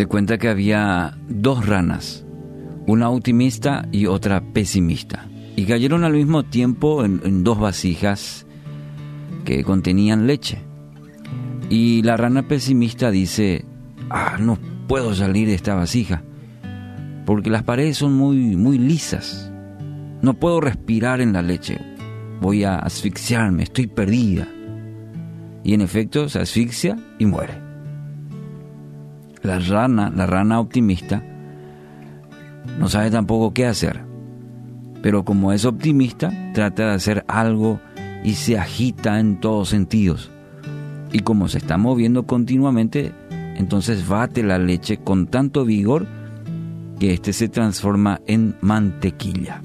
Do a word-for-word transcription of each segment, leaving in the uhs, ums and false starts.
se cuenta que había dos ranas, una optimista y otra pesimista, y cayeron al mismo tiempo en, en dos vasijas que contenían leche. Y la rana pesimista dice: ah, no puedo salir de esta vasija, porque las paredes son muy, muy lisas. No puedo respirar en la leche. Voy a asfixiarme, estoy perdida. Y en efecto se asfixia y muere. La rana, la rana optimista no sabe tampoco qué hacer. Pero como es optimista, trata de hacer algo y se agita en todos sentidos. Y como se está moviendo continuamente, entonces bate la leche con tanto vigor que éste se transforma en mantequilla.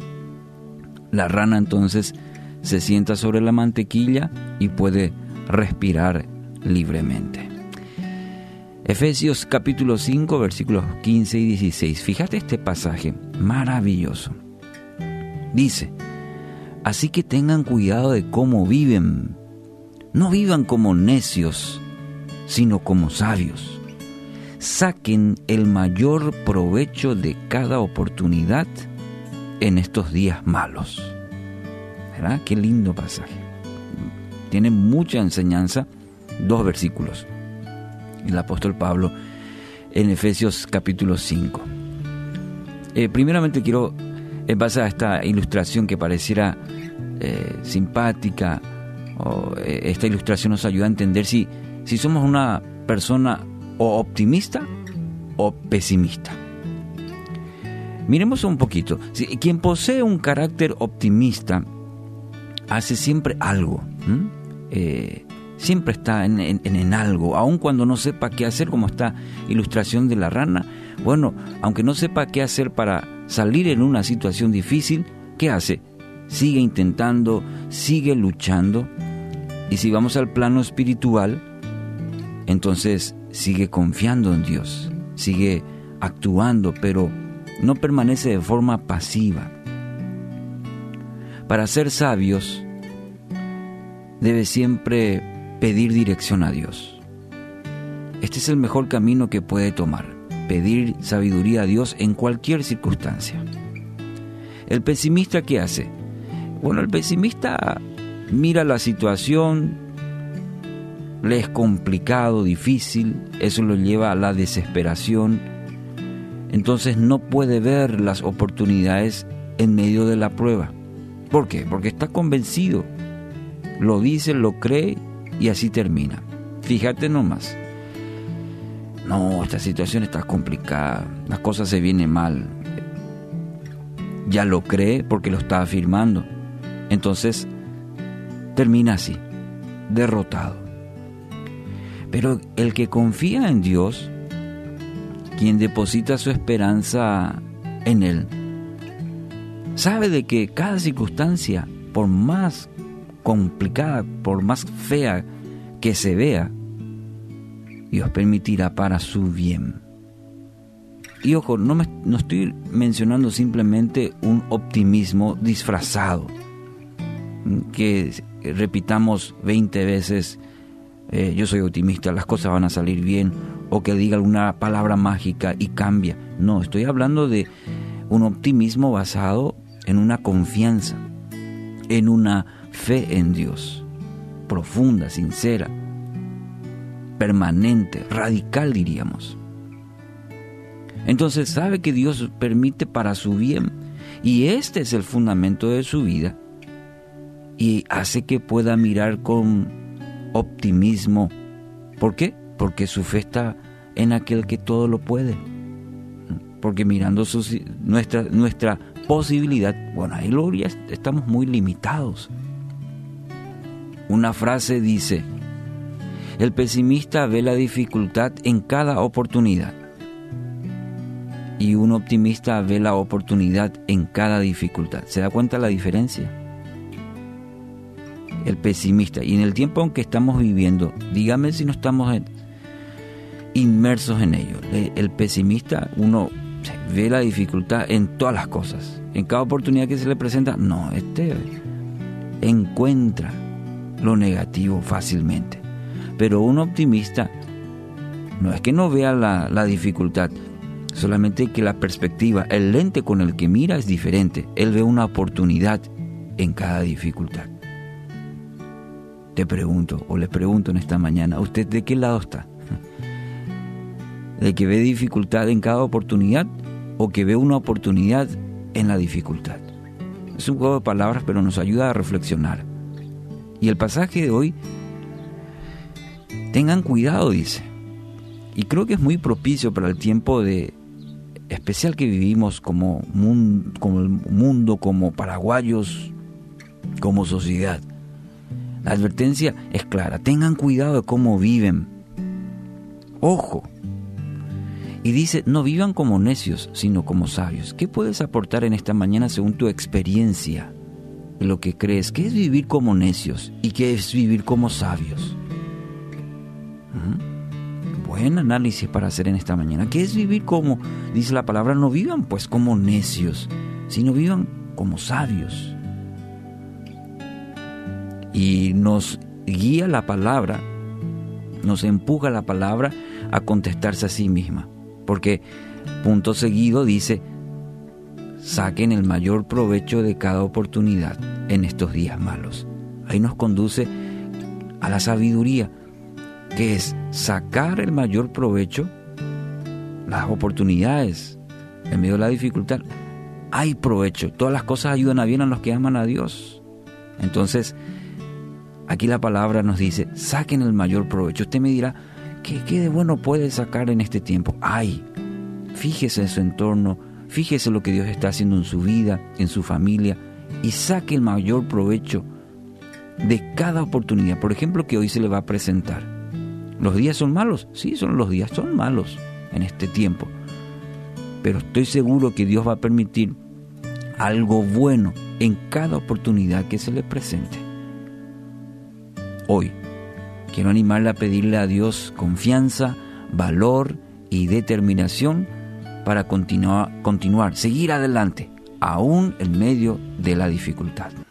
La rana entonces se sienta sobre la mantequilla y puede respirar libremente. Efesios capítulo cinco, versículos quince y dieciséis. Fíjate este pasaje maravilloso. Dice: así que tengan cuidado de cómo viven. No vivan como necios, sino como sabios. Saquen el mayor provecho de cada oportunidad en estos días malos. ¿Verdad? Qué lindo pasaje. Tiene mucha enseñanza, dos versículos. El apóstol Pablo en Efesios capítulo cinco. Eh, primeramente quiero, en base a esta ilustración que pareciera eh, simpática, Oh, esta ilustración nos ayuda a entender si, si somos una persona o optimista o pesimista. Miremos un poquito. Si, quien posee un carácter optimista hace siempre algo, eh, siempre está en, en, en algo, aun cuando no sepa qué hacer, como esta ilustración de la rana. Bueno, aunque no sepa qué hacer para salir en una situación difícil, ¿qué hace? Sigue intentando, sigue luchando. Y si vamos al plano espiritual, entonces sigue confiando en Dios, sigue actuando, pero no permanece de forma pasiva. Para ser sabios, debe siempre pedir dirección a Dios. Este es el mejor camino que puede tomar, pedir sabiduría a Dios en cualquier circunstancia. ¿El pesimista qué hace? Bueno, el pesimista mira la situación, le es complicado, difícil, eso lo lleva a la desesperación. Entonces no puede ver las oportunidades en medio de la prueba. ¿Por qué? Porque está convencido, lo dice, lo cree y así termina. Fíjate nomás. No, esta situación está complicada, las cosas se vienen mal. Ya lo cree porque lo está afirmando. Entonces termina así, derrotado. Pero el que confía en Dios, quien deposita su esperanza en Él, sabe de que cada circunstancia, por más complicada, por más fea que se vea, Dios permitirá para su bien. Y ojo, no, me, no estoy mencionando simplemente un optimismo disfrazado, que repitamos veinte veces, eh, yo soy optimista, las cosas van a salir bien, o que diga alguna palabra mágica y cambia. No, estoy hablando de un optimismo basado en una confianza, en una fe en Dios, profunda, sincera, permanente, radical diríamos. Entonces sabe que Dios permite para su bien, y este es el fundamento de su vida, y hace que pueda mirar con optimismo. ¿Por qué? Porque su fe está en aquel que todo lo puede. Porque mirando su, nuestra, nuestra posibilidad, bueno, ahí lo estamos muy limitados. Una frase dice: el pesimista ve la dificultad en cada oportunidad, y un optimista ve la oportunidad en cada dificultad. ¿Se da cuenta la diferencia? El pesimista. Y en el tiempo en que estamos viviendo, dígame si no estamos inmersos en ello. El pesimista, uno ve la dificultad en todas las cosas. En cada oportunidad que se le presenta, no, este encuentra lo negativo fácilmente. Pero un optimista No es que no vea la, la dificultad, solamente que la perspectiva, el lente con el que mira es diferente. Él ve una oportunidad en cada dificultad. Te pregunto, o le pregunto en esta mañana, ¿usted de qué lado está? ¿De que ve dificultad en cada oportunidad o que ve una oportunidad en la dificultad? Es un juego de palabras, pero nos ayuda a reflexionar. Y el pasaje de hoy, tengan cuidado, dice. Y creo que es muy propicio para el tiempo de especial que vivimos como mundo, como, mundo, como paraguayos, como sociedad. La advertencia es clara. Tengan cuidado de cómo viven. Ojo. Y dice, no vivan como necios, sino como sabios. ¿Qué puedes aportar en esta mañana según tu experiencia? Lo que crees. ¿Qué es vivir como necios? ¿Y qué es vivir como sabios? ¿Mm? Buen análisis para hacer en esta mañana. ¿Qué es vivir como, dice la palabra, no vivan pues como necios, sino vivan como sabios? Y nos guía la palabra, nos empuja la palabra a contestarse a sí misma. Porque punto seguido dice, saquen el mayor provecho de cada oportunidad en estos días malos. Ahí nos conduce a la sabiduría, que es sacar el mayor provecho, las oportunidades, en medio de la dificultad. Hay provecho, todas las cosas ayudan a bien a los que aman a Dios. Entonces, aquí la palabra nos dice, saquen el mayor provecho. Usted me dirá, ¿qué, qué de bueno puede sacar en este tiempo? Ay, fíjese en su entorno, fíjese lo que Dios está haciendo en su vida, en su familia, y saque el mayor provecho de cada oportunidad, por ejemplo, que hoy se le va a presentar. ¿Los días son malos? Sí, son, los días son malos en este tiempo. Pero estoy seguro que Dios va a permitir algo bueno en cada oportunidad que se le presente. Hoy, quiero animarle a pedirle a Dios confianza, valor y determinación para continuar, continuar, seguir adelante, aún en medio de la dificultad.